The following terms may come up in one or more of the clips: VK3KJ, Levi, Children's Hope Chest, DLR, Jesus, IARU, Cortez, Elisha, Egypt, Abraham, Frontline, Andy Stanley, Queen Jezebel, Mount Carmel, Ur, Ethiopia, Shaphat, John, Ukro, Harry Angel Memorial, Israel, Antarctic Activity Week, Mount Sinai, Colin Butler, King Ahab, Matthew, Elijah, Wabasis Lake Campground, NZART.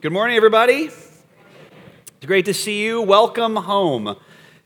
Good morning, everybody. It's great to see you. Welcome home.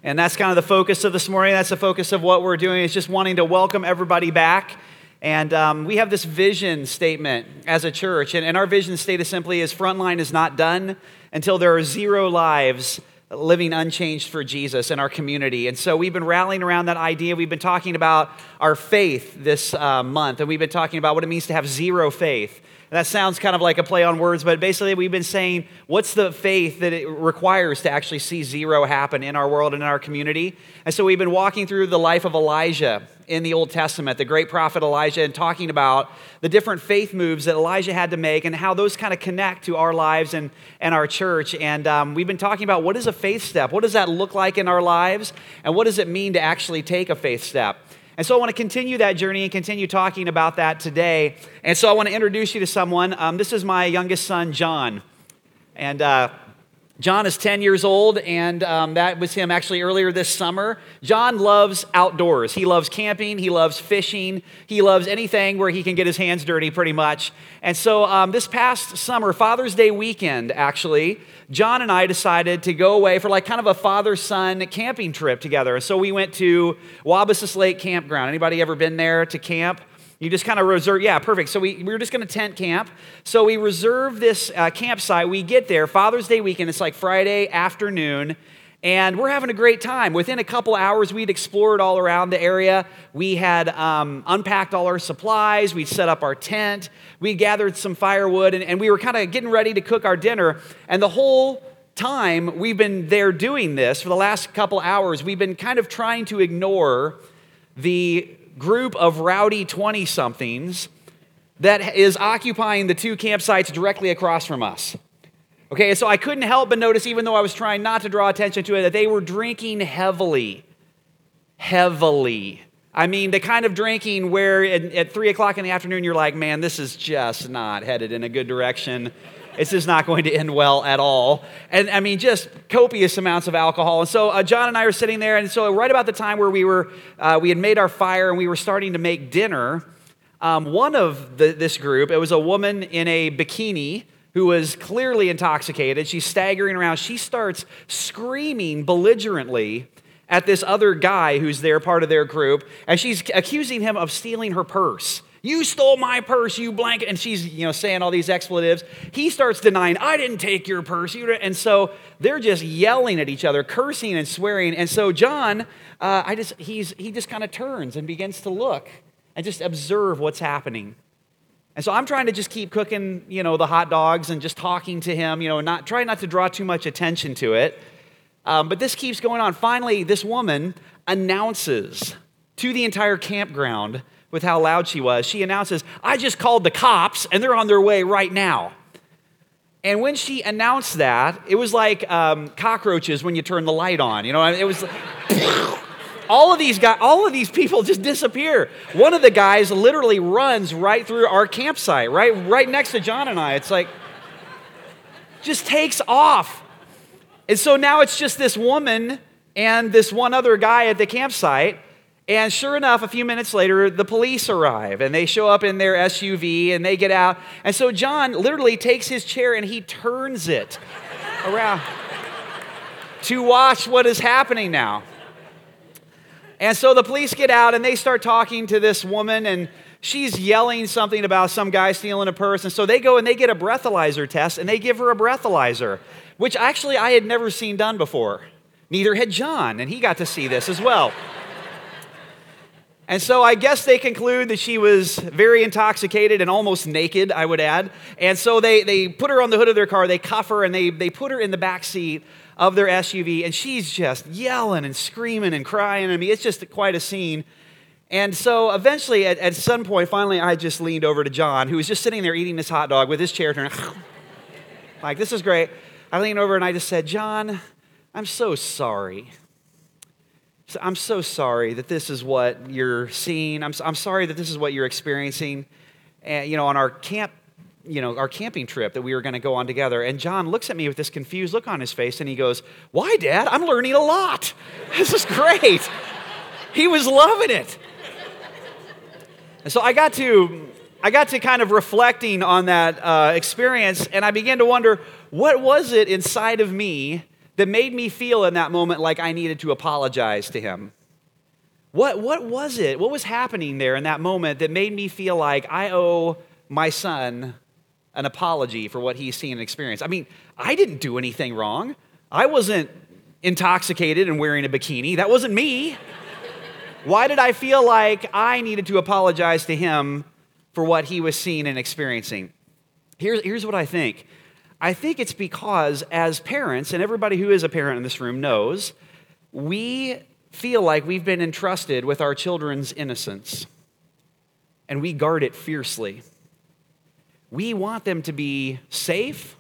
And that's kind of the focus of this morning. That's the focus of what we're doing, is just wanting to welcome everybody back. And we have this vision statement as a church. And our vision statement simply is Frontline is not done until there are zero lives living unchanged for Jesus in our community. And so we've been rallying around that idea. We've been talking about our faith this month, and we've been talking about what it means to have zero faith. And that sounds kind of like a play on words, but basically we've been saying, what's the faith that it requires to actually see zero happen in our world and in our community? And so we've been walking through the life of Elijah in the Old Testament, the great prophet Elijah, and talking about the different faith moves that Elijah had to make and how those kind of connect to our lives and our church. And we've been talking about, what is a faith step? What does that look like in our lives? And what does it mean to actually take a faith step? And so I want to continue that journey and continue talking about that today. And so I want to introduce you to someone. This is my youngest son, John. And John is 10 years old, and that was him actually earlier this summer. John loves outdoors. He loves camping. He loves fishing. He loves anything where he can get his hands dirty, pretty much. And so this past summer, Father's Day weekend, actually, John and I decided to go away for like kind of a father-son camping trip together. And so we went to Wabasis Lake Campground. Anybody ever been there to camp? You just kind of reserve, yeah, perfect. So we were just going to tent camp. So we reserve this campsite. We get there, Father's Day weekend. It's like Friday afternoon, and we're having a great time. Within a couple hours, we'd explored all around the area. We had unpacked all our supplies. We'd set up our tent. We gathered some firewood, and we were kind of getting ready to cook our dinner. And the whole time we've been there doing this, for the last couple hours, we've been kind of trying to ignore the group of rowdy 20-somethings that is occupying the two campsites directly across from us. Okay, so I couldn't help but notice, even though I was trying not to draw attention to it, that they were drinking heavily. Heavily. I mean, the kind of drinking where at 3 o'clock in the afternoon, you're like, man, this is just not headed in a good direction. This is not going to end well at all. And I mean, just copious amounts of alcohol. And so John and I are sitting there. And so right about the time where we had made our fire and we were starting to make dinner, one of this group, it was a woman in a bikini who was clearly intoxicated. She's staggering around. She starts screaming belligerently at this other guy who's there, part of their group. And she's accusing him of stealing her purse. You stole my purse, you blanket. And she's, saying all these expletives. He starts denying, I didn't take your purse. And so they're just yelling at each other, cursing and swearing. And so John, he just kind of turns and begins to look and just observe what's happening. And so I'm trying to just keep cooking, the hot dogs and just talking to him, not to draw too much attention to it. But this keeps going on. Finally, this woman announces to the entire campground, with how loud she was, she announces, I just called the cops, and they're on their way right now. And when she announced that, it was like cockroaches when you turn the light on. It was like, all of these people just disappear. One of the guys literally runs right through our campsite, right next to John and I. It's like, just takes off. And so now it's just this woman and this one other guy at the campsite. And sure enough, a few minutes later, the police arrive, and they show up in their SUV, and they get out. And so John literally takes his chair, and he turns it around to watch what is happening now. And so the police get out, and they start talking to this woman, and she's yelling something about some guy stealing a purse. And so they go, and they get a breathalyzer test, and they give her a breathalyzer, which actually I had never seen done before. Neither had John, and he got to see this as well. And so I guess they conclude that she was very intoxicated and almost naked, I would add. And so they put her on the hood of their car, they cuff her, and they put her in the back seat of their SUV. And she's just yelling and screaming and crying. I mean, it's just quite a scene. And so eventually, at some point, finally, I just leaned over to John, who was just sitting there eating this hot dog with his chair turned. Like, this is great. I leaned over and I just said, John, I'm so sorry. I'm so sorry that this is what you're seeing. I'm sorry that this is what you're experiencing, on our camp, our camping trip that we were going to go on together. And John looks at me with this confused look on his face, and he goes, "Why, Dad? I'm learning a lot. This is great." He was loving it. And so I got to I got to kind of reflecting on that experience, and I began to wonder, what was it inside of me that made me feel in that moment like I needed to apologize to him? What was it? What was happening there in that moment that made me feel like I owe my son an apology for what he's seen and experienced? I mean, I didn't do anything wrong. I wasn't intoxicated and wearing a bikini. That wasn't me. Why did I feel like I needed to apologize to him for what he was seeing and experiencing? Here's what I think. I think it's because as parents, and everybody who is a parent in this room knows, we feel like we've been entrusted with our children's innocence, and we guard it fiercely. We want them to be safe.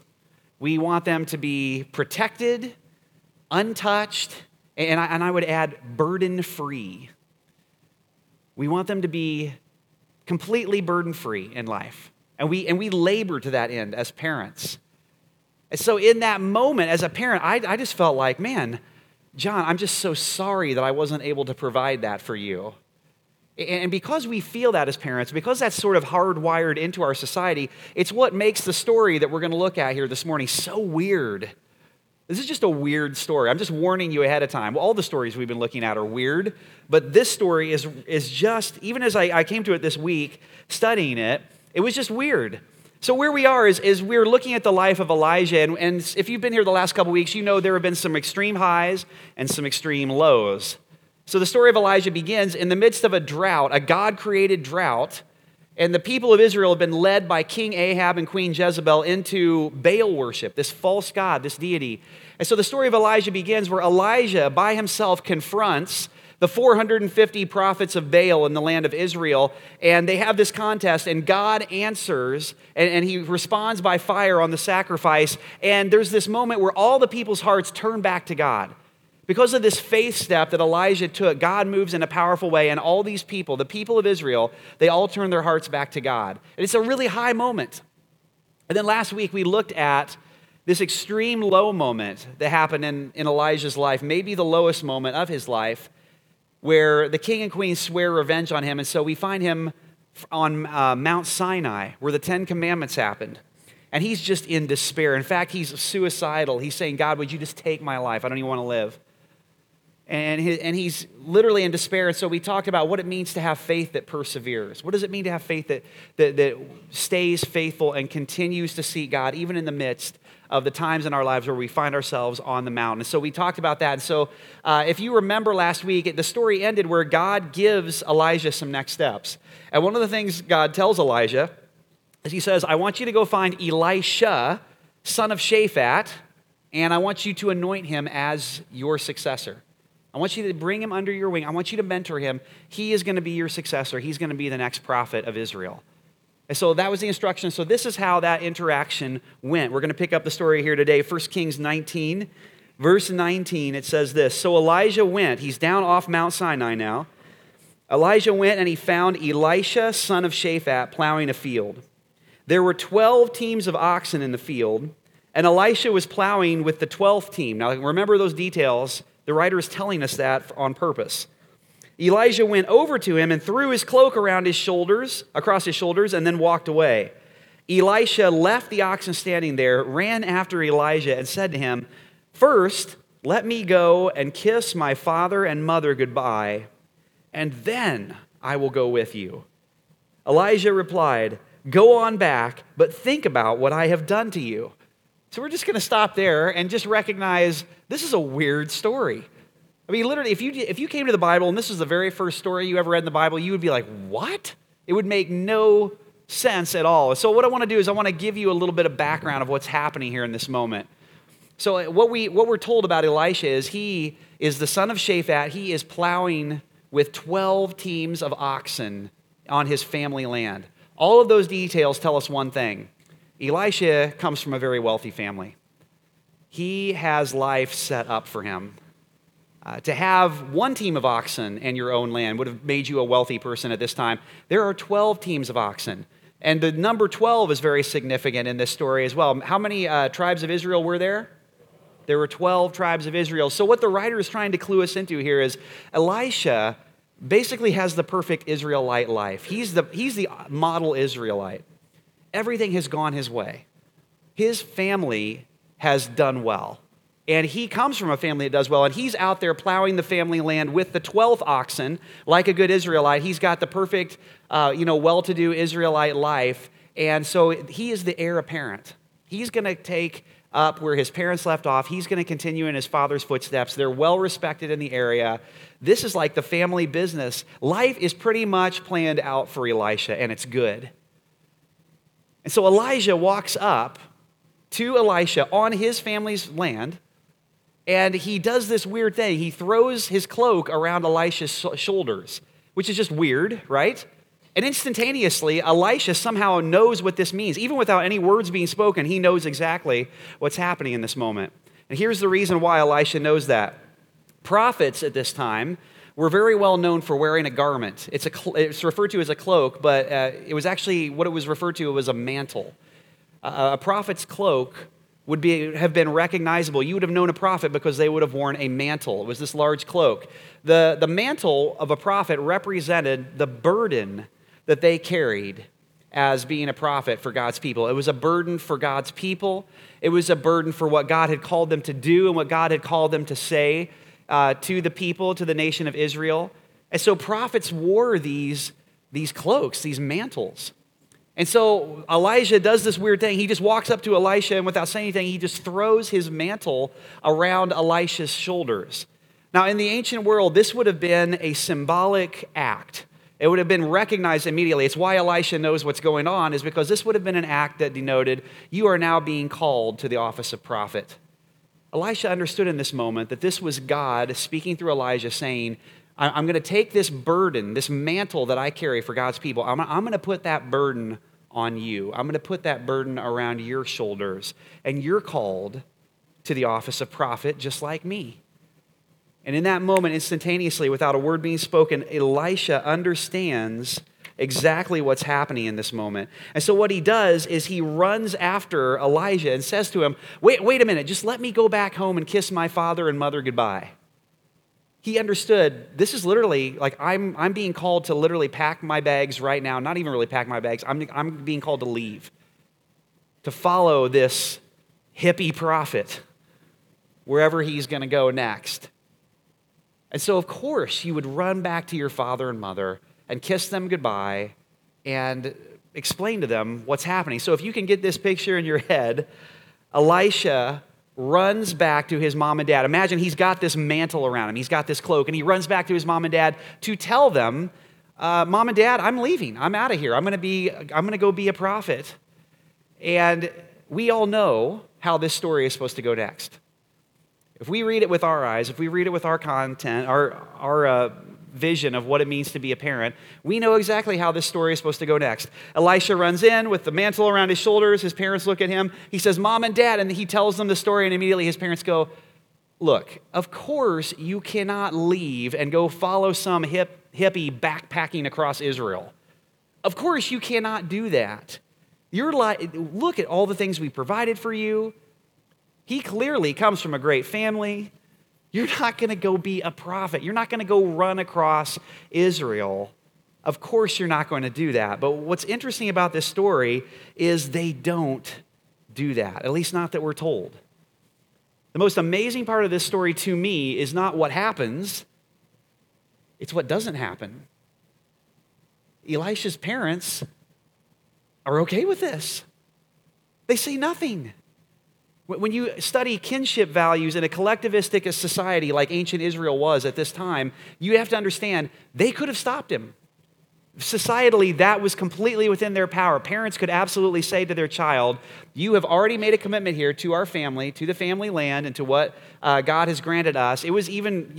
We want them to be protected, untouched, and I would add burden-free. We want them to be completely burden-free in life, and we labor to that end as parents. And so in that moment, as a parent, I just felt like, man, John, I'm just so sorry that I wasn't able to provide that for you. And because we feel that as parents, because that's sort of hardwired into our society, it's what makes the story that we're going to look at here this morning so weird. This is just a weird story. I'm just warning you ahead of time. All the stories we've been looking at are weird, but this story is just, even as I came to it this week, studying it, it was just weird. So where we are is we're looking at the life of Elijah, and if you've been here the last couple weeks, you know there have been some extreme highs and some extreme lows. So the story of Elijah begins in the midst of a drought, a God-created drought, and the people of Israel have been led by King Ahab and Queen Jezebel into Baal worship, this false god, this deity. And so the story of Elijah begins where Elijah by himself confronts the 450 prophets of Baal in the land of Israel, and they have this contest, and God answers, and he responds by fire on the sacrifice, and there's this moment where all the people's hearts turn back to God. Because of this faith step that Elijah took, God moves in a powerful way, and all these people, the people of Israel, they all turn their hearts back to God. And it's a really high moment. And then last week, we looked at this extreme low moment that happened in Elijah's life, maybe the lowest moment of his life, where the king and queen swear revenge on him, and so we find him on Mount Sinai, where the Ten Commandments happened, and he's just in despair. In fact, he's suicidal. He's saying, God, would you just take my life? I don't even want to live. And he's literally in despair, and so we talked about what it means to have faith that perseveres. What does it mean to have faith that stays faithful and continues to seek God, even in the midst of the times in our lives where we find ourselves on the mountain? And so we talked about that. And so if you remember last week, the story ended where God gives Elijah some next steps. And one of the things God tells Elijah is he says, I want you to go find Elisha, son of Shaphat, and I want you to anoint him as your successor. I want you to bring him under your wing. I want you to mentor him. He is going to be your successor. He's going to be the next prophet of Israel. And so that was the instruction. So this is how that interaction went. We're going to pick up the story here today. 1 Kings 19, verse 19, it says this. So Elijah went. He's down off Mount Sinai now. Elijah went and he found Elisha, son of Shaphat, plowing a field. There were 12 teams of oxen in the field, and Elisha was plowing with the 12th team. Now remember those details. The writer is telling us that on purpose. Elijah went over to him and threw his cloak across his shoulders, and then walked away. Elisha left the oxen standing there, ran after Elijah, and said to him, First, let me go and kiss my father and mother goodbye, and then I will go with you. Elijah replied, Go on back, but think about what I have done to you. So we're just going to stop there and just recognize this is a weird story. I mean, literally, if you came to the Bible and this was the very first story you ever read in the Bible, you would be like, what? It would make no sense at all. So what I want to do is I want to give you a little bit of background of what's happening here in this moment. So what we're told about Elisha is he is the son of Shaphat. He is plowing with 12 teams of oxen on his family land. All of those details tell us one thing. Elisha comes from a very wealthy family. He has life set up for him. To have one team of oxen and your own land would have made you a wealthy person at this time. There are 12 teams of oxen, and the number 12 is very significant in this story as well. How many tribes of Israel were there? There were 12 tribes of Israel. So what the writer is trying to clue us into here is Elisha basically has the perfect Israelite life. He's the model Israelite. Everything has gone his way. His family has done well. And he comes from a family that does well, and he's out there plowing the family land with the 12 oxen, like a good Israelite. He's got the perfect, well-to-do Israelite life, and so he is the heir apparent. He's going to take up where his parents left off. He's going to continue in his father's footsteps. They're well-respected in the area. This is like the family business. Life is pretty much planned out for Elisha, and it's good. And so Elijah walks up to Elisha on his family's land, and he does this weird thing. He throws his cloak around Elisha's shoulders, which is just weird, right? And instantaneously, Elisha somehow knows what this means. Even without any words being spoken, he knows exactly what's happening in this moment. And here's the reason why Elisha knows that. Prophets at this time were very well known for wearing a garment. It's referred to as a cloak, but it was actually what it was referred to as a mantle. A prophet's cloak would have been recognizable. You would have known a prophet because they would have worn a mantle. It was this large cloak. The mantle of a prophet represented the burden that they carried as being a prophet for God's people. It was a burden for God's people. It was a burden for what God had called them to do and what God had called them to say to the people, to the nation of Israel. And so prophets wore these cloaks, these mantles. And so Elijah does this weird thing. He just walks up to Elisha, and without saying anything, he just throws his mantle around Elisha's shoulders. Now, in the ancient world, this would have been a symbolic act. It would have been recognized immediately. It's why Elisha knows what's going on, is because this would have been an act that denoted, you are now being called to the office of prophet. Elisha understood in this moment that this was God speaking through Elijah, saying, I'm going to take this burden, this mantle that I carry for God's people. I'm going to put that burden on you. I'm going to put that burden around your shoulders. And you're called to the office of prophet just like me. And in that moment, instantaneously, without a word being spoken, Elisha understands exactly what's happening in this moment. And so what he does is he runs after Elijah and says to him, wait a minute, just let me go back home and kiss my father and mother goodbye. He understood, this is literally, like I'm being called to literally pack my bags right now, not even really pack my bags, I'm being called to leave, to follow this hippie prophet wherever he's gonna go next. And so of course you would run back to your father and mother and kiss them goodbye and explain to them what's happening. So if you can get this picture in your head, Elisha runs back to his mom and dad. Imagine he's got this mantle around him. He's got this cloak, and he runs back to his mom and dad to tell them, Mom and Dad, I'm leaving. I'm out of here. I'm going to go be a prophet. And we all know how this story is supposed to go next. If we read it with our eyes, if we read it with our content, our vision of what it means to be a parent, we know exactly how this story is supposed to go next. Elisha runs in with the mantle around his shoulders. His parents look at him. He says, Mom and Dad, and he tells them the story, and immediately his parents go, look, of course you cannot leave and go follow some hippie backpacking across Israel. Of course you cannot do that. Look at all the things we provided for you. He clearly comes from a great family. You're not going to go be a prophet. You're not going to go run across Israel. Of course you're not going to do that. But what's interesting about this story is they don't do that, at least not that we're told. The most amazing part of this story to me is not what happens. It's what doesn't happen. Elisha's parents are okay with this. They say nothing. When you study kinship values in a collectivistic society like ancient Israel was at this time, you have to understand they could have stopped him. Societally, that was completely within their power. Parents could absolutely say to their child, you have already made a commitment here to our family, to the family land, and to what God has granted us. It was even,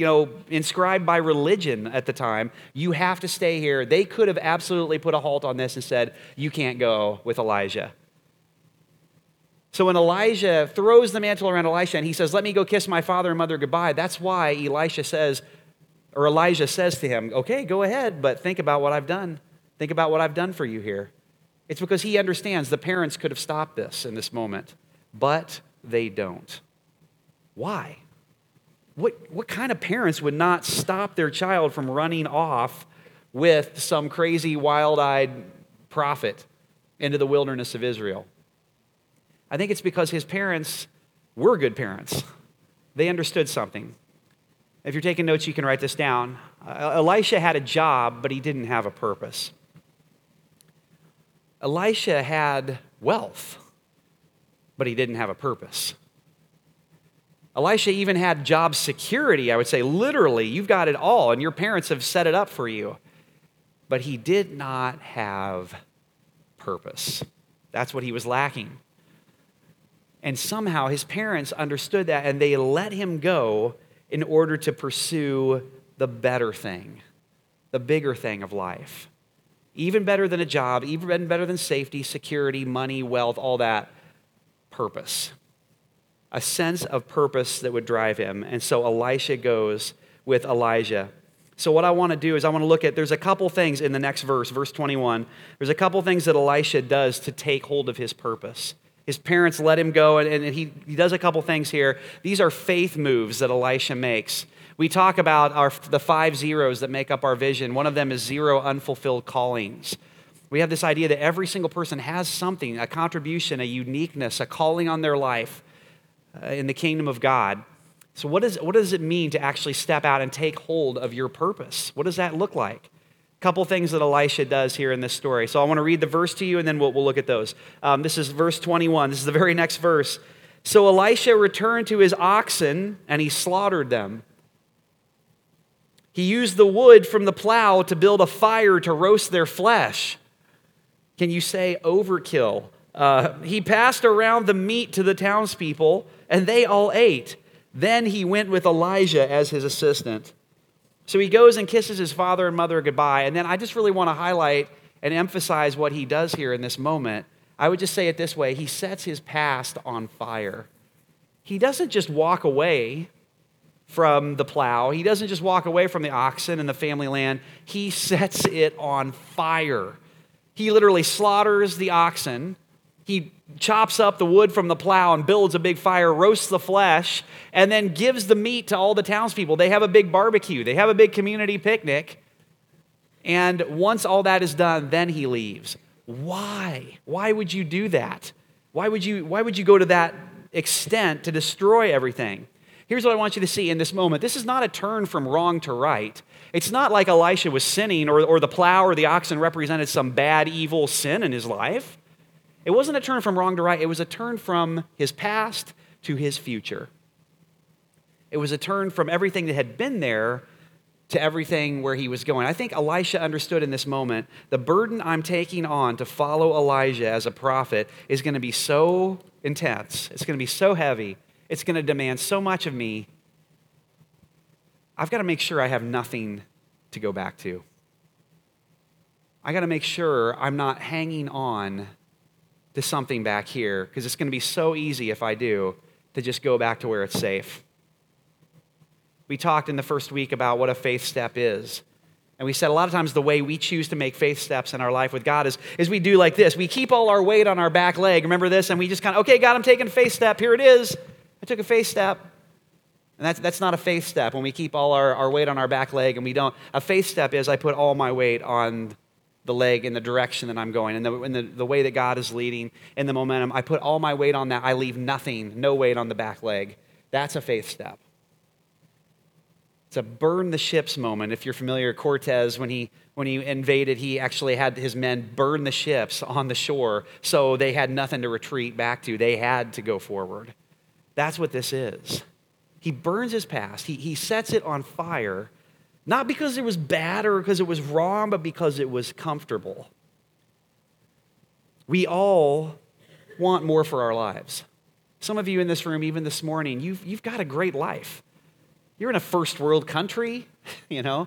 inscribed by religion at the time. You have to stay here. They could have absolutely put a halt on this and said, you can't go with Elijah. So when Elijah throws the mantle around Elisha and he says, let me go kiss my father and mother goodbye, that's why Elijah says to him, okay, go ahead, but think about what I've done. Think about what I've done for you here. It's because he understands the parents could have stopped this in this moment, but they don't. Why? What kind of parents would not stop their child from running off with some crazy, wild-eyed prophet into the wilderness of Israel? I think it's because his parents were good parents. They understood something. If you're taking notes, you can write this down. Elisha had a job, but he didn't have a purpose. Elisha had wealth, but he didn't have a purpose. Elisha even had job security, I would say, literally. You've got it all, and your parents have set it up for you. But he did not have purpose. That's what he was lacking. And somehow his parents understood that, and they let him go in order to pursue the better thing, the bigger thing of life. Even better than a job, even better than safety, security, money, wealth, all that, purpose. A sense of purpose that would drive him. And so Elisha goes with Elijah. So what I want to do is I want to look at, there's a couple things in the next verse, verse 21. There's a couple things that Elisha does to take hold of his purpose. His parents let him go, and he does a couple things here. These are faith moves that Elisha makes. We talk about the five zeros that make up our vision. One of them is zero unfulfilled callings. We have this idea that every single person has something, a contribution, a uniqueness, a calling on their life in the kingdom of God. So what does it mean to actually step out and take hold of your purpose? What does that look like? A couple things that Elisha does here in this story. So I want to read the verse to you, and then we'll look at those. This is verse 21. This is the very next verse. So Elisha returned to his oxen, and he slaughtered them. He used the wood from the plow to build a fire to roast their flesh. Can you say overkill? He passed around the meat to the townspeople, and they all ate. Then he went with Elijah as his assistant. So he goes and kisses his father and mother goodbye. And then I just really want to highlight and emphasize what he does here in this moment. I would just say it this way. He sets his past on fire. He doesn't just walk away from the plow. He doesn't just walk away from the oxen and the family land. He sets it on fire. He literally slaughters the oxen. He chops up the wood from the plow and builds a big fire, roasts the flesh, and then gives the meat to all the townspeople. They have a big barbecue. They have a big community picnic. And once all that is done, then he leaves. Why? Why would you do that? Why would you go to that extent to destroy everything? Here's what I want you to see in this moment. This is not a turn from wrong to right. It's not like Elisha was sinning or the plow or the oxen represented some bad, evil sin in his life. It wasn't a turn from wrong to right. It was a turn from his past to his future. It was a turn from everything that had been there to everything where he was going. I think Elisha understood in this moment, the burden I'm taking on to follow Elijah as a prophet is going to be so intense. It's going to be so heavy. It's going to demand so much of me. I've got to make sure I have nothing to go back to. I got to make sure I'm not hanging on to something back here, because it's going to be so easy if I do to just go back to where it's safe. We talked in the first week about what a faith step is. And we said a lot of times the way we choose to make faith steps in our life with God is we do like this. We keep all our weight on our back leg, remember this? And we just kind of, okay, God, I'm taking a faith step. Here it is. I took a faith step. And that's not a faith step when we keep all our weight on our back leg and we don't. A faith step is I put all my weight on the leg in the direction that I'm going, and the way that God is leading, and the momentum. I put all my weight on that. I leave nothing, no weight on the back leg. That's a faith step. It's a burn the ships moment. If you're familiar, Cortez, when he invaded, he actually had his men burn the ships on the shore so they had nothing to retreat back to. They had to go forward. That's what this is. He burns his past. He sets it on fire. Not because it was bad or because it was wrong, but because it was comfortable. We all want more for our lives. Some of you in this room, even this morning, you've got a great life. You're in a first world country, your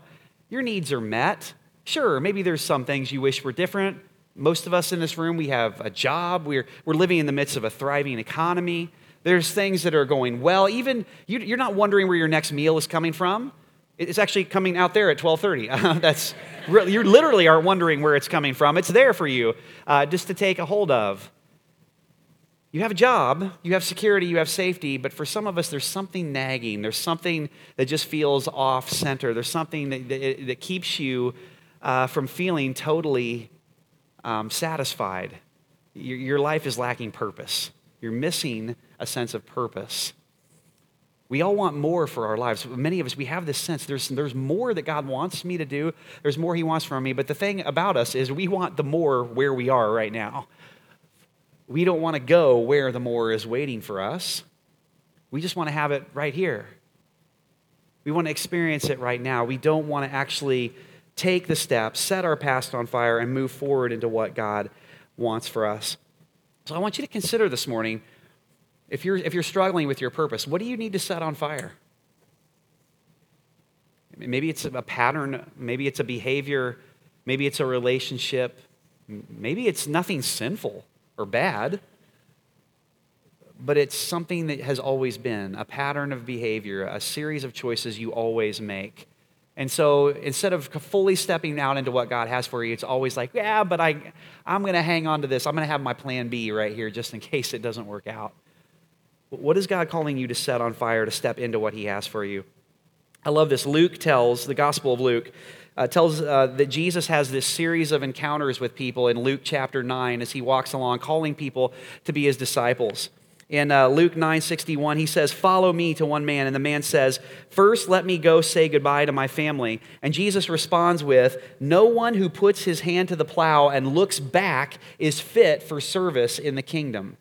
needs are met. Sure, maybe there's some things you wish were different. Most of us in this room, we have a job. We're living in the midst of a thriving economy. There's things that are going well. Even you're not wondering where your next meal is coming from. It's actually coming out there at 12:30. You literally are wondering where it's coming from. It's there for you just to take a hold of. You have a job, you have security, you have safety, but for some of us, there's something nagging. There's something that just feels off center. There's something that keeps you from feeling totally satisfied. Your life is lacking purpose. You're missing a sense of purpose. We all want more for our lives. Many of us, we have this sense there's more that God wants me to do. There's more he wants from me. But the thing about us is we want the more where we are right now. We don't want to go where the more is waiting for us. We just want to have it right here. We want to experience it right now. We don't want to actually take the steps, set our past on fire, and move forward into what God wants for us. So I want you to consider this morning, if you're struggling with your purpose, what do you need to set on fire? Maybe it's a pattern, maybe it's a behavior, maybe it's a relationship, maybe it's nothing sinful or bad, but it's something that has always been, a pattern of behavior, a series of choices you always make. And so instead of fully stepping out into what God has for you, it's always like, yeah, but I'm going to hang on to this. I'm going to have my plan B right here just in case it doesn't work out. What is God calling you to set on fire, to step into what he has for you? I love this. Luke tells, the Gospel of Luke, tells that Jesus has this series of encounters with people in Luke chapter 9 as he walks along calling people to be his disciples. In Luke 9:61, he says, "Follow me," to one man, and the man says, "First, let me go say goodbye to my family." And Jesus responds with, "No one who puts his hand to the plow and looks back is fit for service in the kingdom."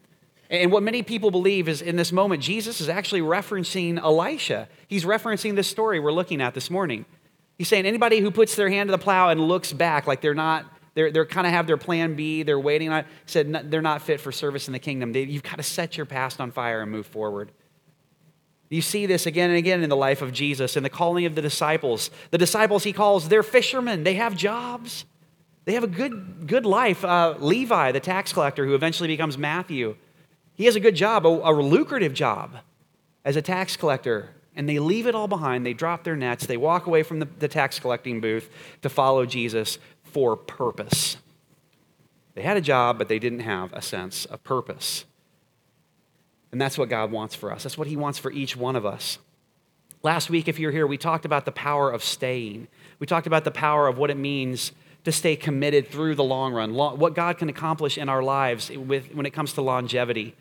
And what many people believe is in this moment, Jesus is actually referencing Elisha. He's referencing this story we're looking at this morning. He's saying anybody who puts their hand to the plow and looks back, like they're kind of have their plan B, they're waiting on it, said they're not fit for service in the kingdom. You've got to set your past on fire and move forward. You see this again and again in the life of Jesus, in the calling of the disciples. The disciples he calls, they're fishermen. They have jobs. They have a good life. Levi, the tax collector, who eventually becomes Matthew, he has a good job, a lucrative job as a tax collector. And they leave it all behind. They drop their nets. They walk away from the tax collecting booth to follow Jesus for purpose. They had a job, but they didn't have a sense of purpose. And that's what God wants for us. That's what he wants for each one of us. Last week, if you're here, we talked about the power of staying. We talked about the power of what it means to stay committed through the long run, what God can accomplish in our lives when it comes to longevity.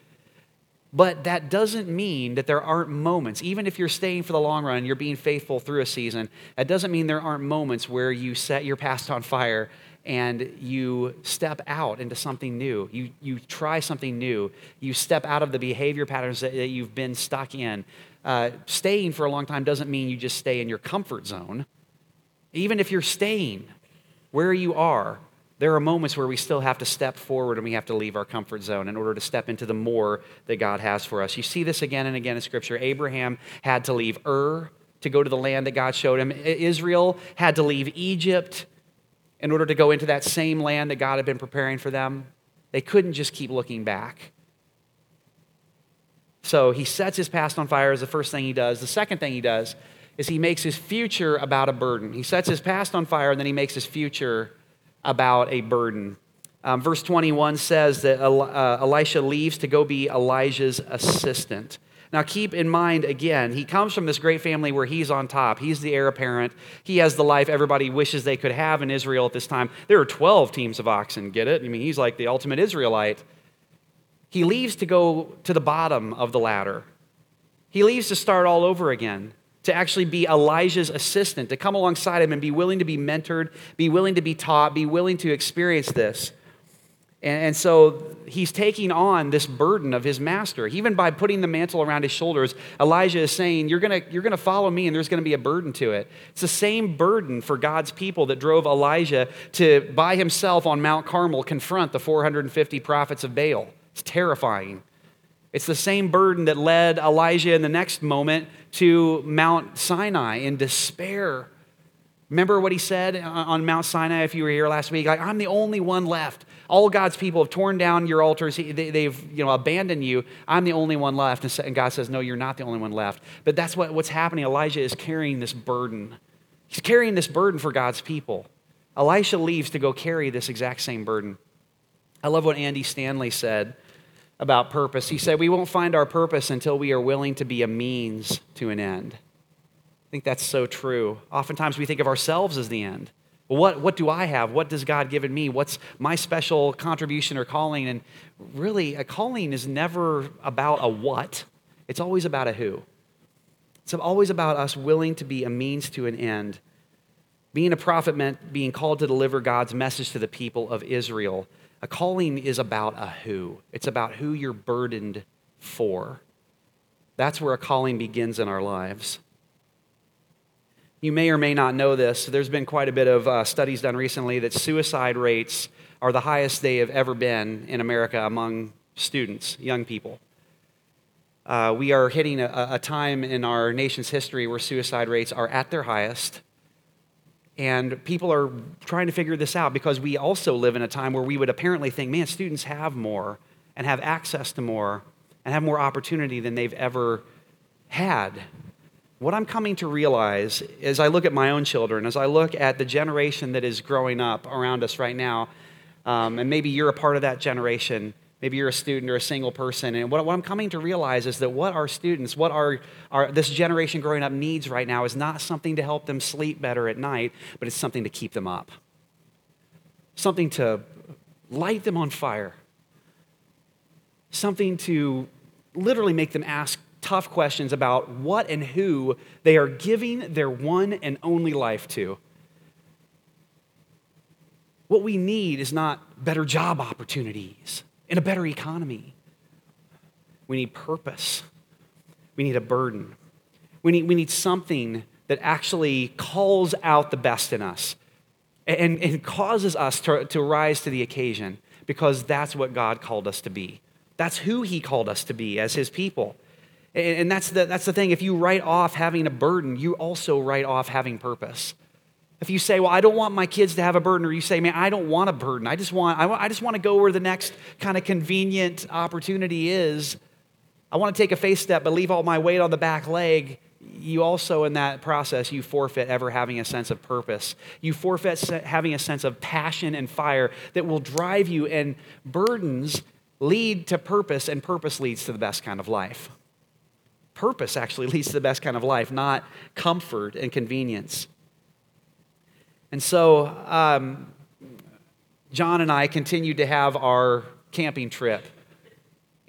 But that doesn't mean that there aren't moments, even if you're staying for the long run, you're being faithful through a season, that doesn't mean there aren't moments where you set your past on fire and you step out into something new. You try something new. You step out of the behavior patterns that you've been stuck in. Staying for a long time doesn't mean you just stay in your comfort zone. Even if you're staying where you are, there are moments where we still have to step forward and we have to leave our comfort zone in order to step into the more that God has for us. You see this again and again in Scripture. Abraham had to leave Ur to go to the land that God showed him. Israel had to leave Egypt in order to go into that same land that God had been preparing for them. They couldn't just keep looking back. So he sets his past on fire is the first thing he does. The second thing he does is he makes his future about a burden. He sets his past on fire and then he makes his future about a burden. Verse 21 says that Elisha leaves to go be Elijah's assistant. Now keep in mind, again, he comes from this great family where he's on top. He's the heir apparent. He has the life everybody wishes they could have in Israel at this time. There are 12 teams of oxen, get it? I mean, he's like the ultimate Israelite. He leaves to go to the bottom of the ladder. He leaves to start all over again, to actually be Elijah's assistant, to come alongside him and be willing to be mentored, be willing to be taught, be willing to experience this. And so he's taking on this burden of his master. Even by putting the mantle around his shoulders, Elijah is saying, you're gonna follow me and there's gonna be a burden to it. It's the same burden for God's people that drove Elijah to, by himself on Mount Carmel, confront the 450 prophets of Baal. It's terrifying. It's the same burden that led Elijah in the next moment to Mount Sinai in despair. Remember what he said on Mount Sinai if you were here last week? Like, I'm the only one left. All God's people have torn down your altars. They've abandoned you. I'm the only one left. And God says, no, you're not the only one left. But that's what's happening. Elijah is carrying this burden. He's carrying this burden for God's people. Elisha leaves to go carry this exact same burden. I love what Andy Stanley said. about purpose. He said, we won't find our purpose until we are willing to be a means to an end. I think that's so true. Oftentimes we think of ourselves as the end. What do I have? What does God given me? What's my special contribution or calling? And really, a calling is never about a what. It's always about a who. It's always about us willing to be a means to an end. Being a prophet meant being called to deliver God's message to the people of Israel. A calling is about a who. It's about who you're burdened for. That's where a calling begins in our lives. You may or may not know this. There's been quite a bit of studies done recently that suicide rates are the highest they have ever been in America among students, young people. We are hitting a time in our nation's history where suicide rates are at their highest. And people are trying to figure this out because we also live in a time where we would apparently think, man, students have more and have access to more and have more opportunity than they've ever had. What I'm coming to realize as I look at my own children, as I look at the generation that is growing up around us right now, and maybe you're a part of that generation, maybe you're a student or a single person, and what I'm coming to realize is that what our students, what our this generation growing up needs right now is not something to help them sleep better at night, but it's something to keep them up. Something to light them on fire. Something to literally make them ask tough questions about what and who they are giving their one and only life to. What we need is not better job opportunities in a better economy. We need purpose. We need a burden. We need something that actually calls out the best in us and causes us to rise to the occasion, because that's what God called us to be. That's who he called us to be as his people. And that's the thing. If you write off having a burden, you also write off having purpose. If you say, well, I don't want my kids to have a burden, or you say, man, I don't want a burden. I just want to go where the next kind of convenient opportunity is. I want to take a face step, but leave all my weight on the back leg. You also, in that process, you forfeit ever having a sense of purpose. You forfeit having a sense of passion and fire that will drive you, and burdens lead to purpose, and purpose leads to the best kind of life. Purpose actually leads to the best kind of life, not comfort and convenience. And so John and I continued to have our camping trip.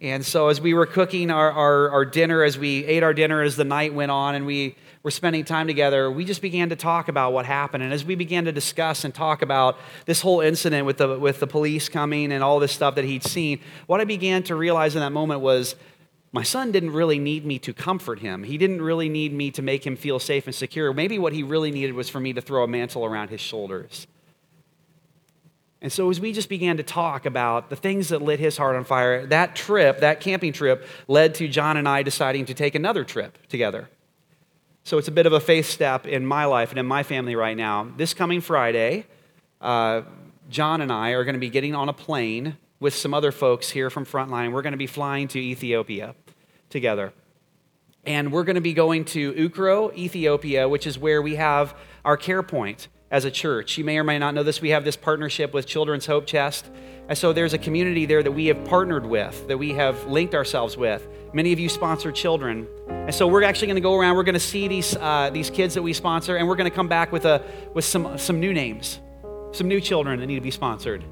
And so as we were cooking our dinner, as we ate our dinner, as the night went on and we were spending time together, we just began to talk about what happened. And as we began to discuss and talk about this whole incident with the police coming and all this stuff that he'd seen, what I began to realize in that moment was, my son didn't really need me to comfort him. He didn't really need me to make him feel safe and secure. Maybe what he really needed was for me to throw a mantle around his shoulders. And so as we just began to talk about the things that lit his heart on fire, that camping trip, led to John and I deciding to take another trip together. So it's a bit of a faith step in my life and in my family right now. This coming Friday, John and I are going to be getting on a plane with some other folks here from Frontline. We're going to be flying to Ethiopia together. And we're going to be going to Ukro, Ethiopia, which is where we have our care point as a church. You may or may not know this. We have this partnership with Children's Hope Chest. And so there's a community there that we have partnered with, that we have linked ourselves with. Many of you sponsor children. And so we're actually going to go around. We're going to see these kids that we sponsor, and we're going to come back with some new names, some new children that need to be sponsored.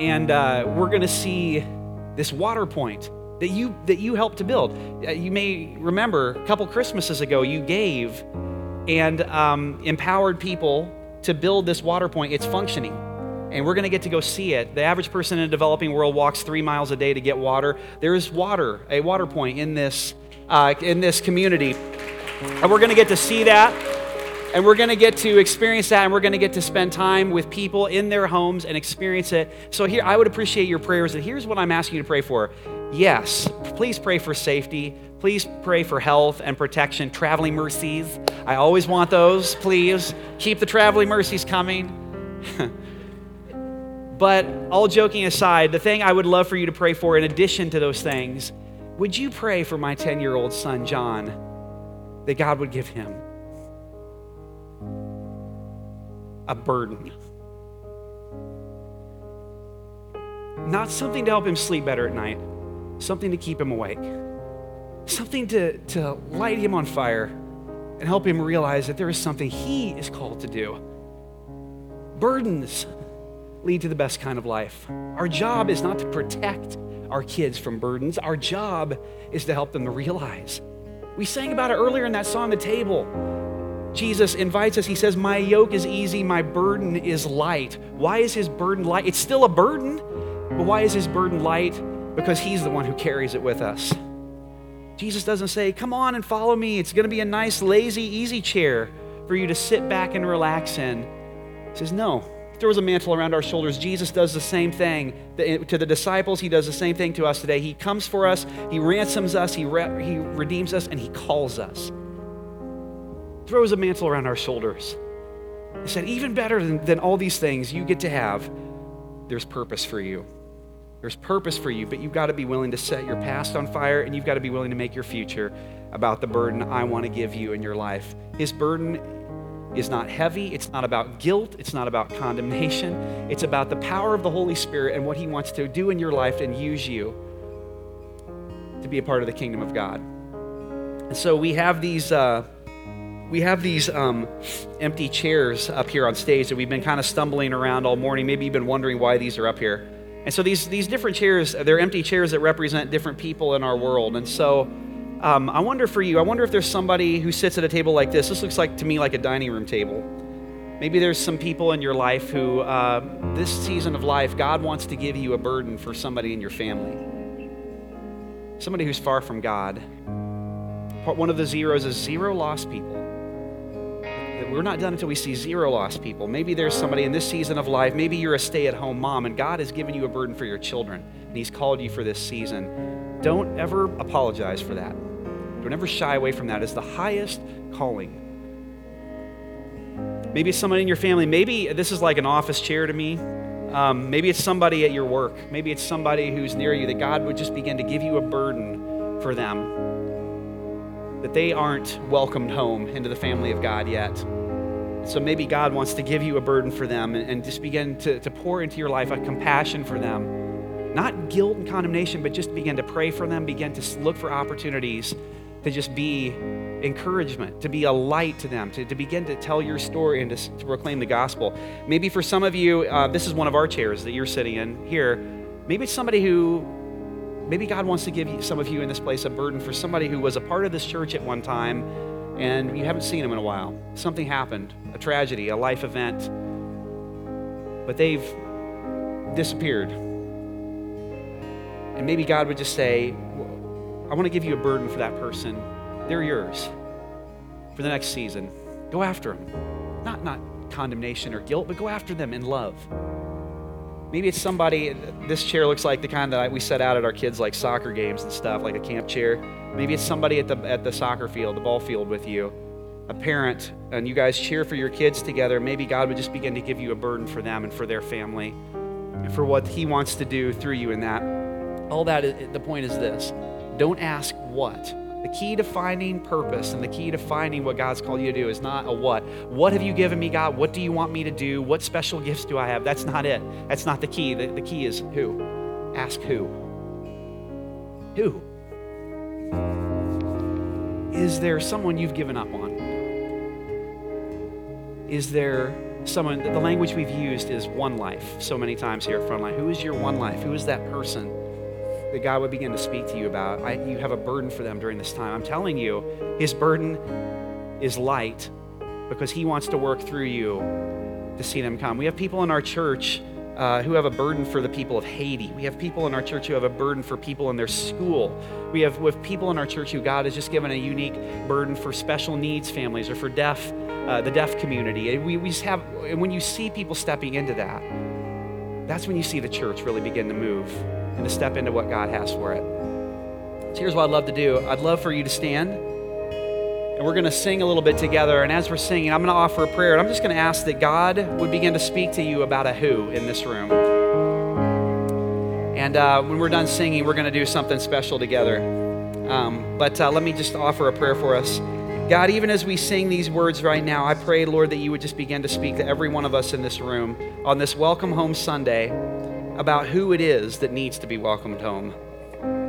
And we're going to see this water point that you helped to build. You may remember a couple Christmases ago, you gave and empowered people to build this water point. It's functioning, and we're going to get to go see it. The average person in the developing world walks 3 miles a day to get water. There is water, a water point in this community, and we're going to get to see that. And we're going to get to experience that, and we're going to get to spend time with people in their homes and experience it. So here, I would appreciate your prayers. And here's what I'm asking you to pray for. Yes, please pray for safety. Please pray for health and protection, traveling mercies. I always want those, please. Keep the traveling mercies coming. But all joking aside, the thing I would love for you to pray for in addition to those things, would you pray for my 10-year-old son, John, that God would give him a burden, Not something to help him sleep better at night, something to keep him awake, something to light him on fire and help him realize that there is something he is called to do. Burdens lead to the best kind of life. Our job is not to protect our kids from burdens. Our job is to help them to realize. We sang about it earlier in that song, The Table. Jesus invites us. He says, my yoke is easy, my burden is light. Why is his burden light? It's still a burden, but why is his burden light? Because he's the one who carries it with us. Jesus doesn't say, come on and follow me. It's going to be a nice, lazy, easy chair for you to sit back and relax in. He says, no. If there was a mantle around our shoulders, Jesus does the same thing to the disciples. He does the same thing to us today. He comes for us. He ransoms us. He redeems us, and he calls us. Throws a mantle around our shoulders. He said, even better than all these things you get to have, there's purpose for you. There's purpose for you, but you've got to be willing to set your past on fire, and you've got to be willing to make your future about the burden I want to give you in your life. His burden is not heavy. It's not about guilt. It's not about condemnation. It's about the power of the Holy Spirit and what he wants to do in your life and use you to be a part of the kingdom of God. And so we have these empty chairs up here on stage that we've been kind of stumbling around all morning. Maybe you've been wondering why these are up here. And so these different chairs, they're empty chairs that represent different people in our world. And so I wonder for you, I wonder if there's somebody who sits at a table like this. This looks like to me like a dining room table. Maybe there's some people in your life who this season of life, God wants to give you a burden for somebody in your family. Somebody who's far from God. One of the zeros is zero lost people. We're not done until we see zero lost people. Maybe there's somebody in this season of life, maybe you're a stay-at-home mom and God has given you a burden for your children and he's called you for this season. Don't ever apologize for that. Don't ever shy away from that. It's the highest calling. Maybe it's somebody in your family. Maybe this is like an office chair to me. Maybe it's somebody at your work. Maybe it's somebody who's near you that God would just begin to give you a burden for them, that they aren't welcomed home into the family of God yet. So maybe God wants to give you a burden for them and just begin to pour into your life a compassion for them. Not guilt and condemnation, but just begin to pray for them, begin to look for opportunities to just be encouragement, to be a light to them, to begin to tell your story and to proclaim the gospel. Maybe for some of you, this is one of our chairs that you're sitting in here. Maybe it's somebody maybe God wants to give some of you in this place a burden for somebody who was a part of this church at one time and you haven't seen them in a while. Something happened, a tragedy, a life event, but they've disappeared. And maybe God would just say, I want to give you a burden for that person. They're yours for the next season. Go after them. Not condemnation or guilt, but go after them in love. Maybe it's somebody, this chair looks like the kind that we set out at our kids' like soccer games and stuff, like a camp chair. Maybe it's somebody at the soccer field, the ball field with you, a parent, and you guys cheer for your kids together. Maybe God would just begin to give you a burden for them and for their family and for what he wants to do through you in that. All that, the point is this. Don't ask what. The key to finding purpose and the key to finding what God's called you to do is not a what. What have you given me, God? What do you want me to do? What special gifts do I have? That's not it. That's not the key. The key is who. Ask who. Who? Is there someone you've given up on? Is there someone, the language we've used is one life so many times here at Frontline. Who is your one life? Who is that person that God would begin to speak to you about? You have a burden for them during this time. I'm telling you, his burden is light because he wants to work through you to see them come. We have people in our church who have a burden for the people of Haiti. We have people in our church who have a burden for people in their school. We have people in our church who God has just given a unique burden for special needs families or for the deaf community. And we just have, and when you see people stepping into that, that's when you see the church really begin to move and to step into what God has for it. So here's what I'd love to do. I'd love for you to stand, and we're gonna sing a little bit together. And as we're singing, I'm gonna offer a prayer, and I'm just gonna ask that God would begin to speak to you about a who in this room. And when we're done singing, we're gonna do something special together. But let me just offer a prayer for us. God, even as we sing these words right now, I pray, Lord, that you would just begin to speak to every one of us in this room on this Welcome Home Sunday. about who it is that needs to be welcomed home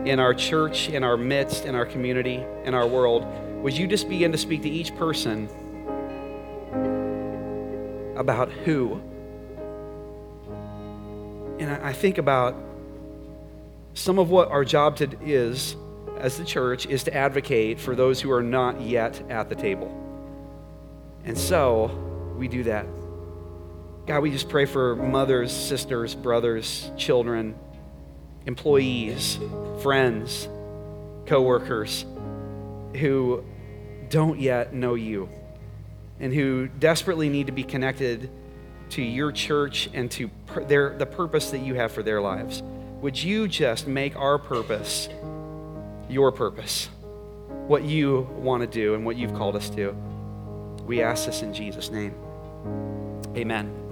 in our church, in our midst, in our community, in our world. Would you just begin to speak to each person about who? And I think about some of what our job is as the church is to advocate for those who are not yet at the table. And so we do that. God, we just pray for mothers, sisters, brothers, children, employees, friends, coworkers who don't yet know you and who desperately need to be connected to your church and to the purpose that you have for their lives. Would you just make our purpose your purpose, what you want to do and what you've called us to? We ask this in Jesus' name. Amen.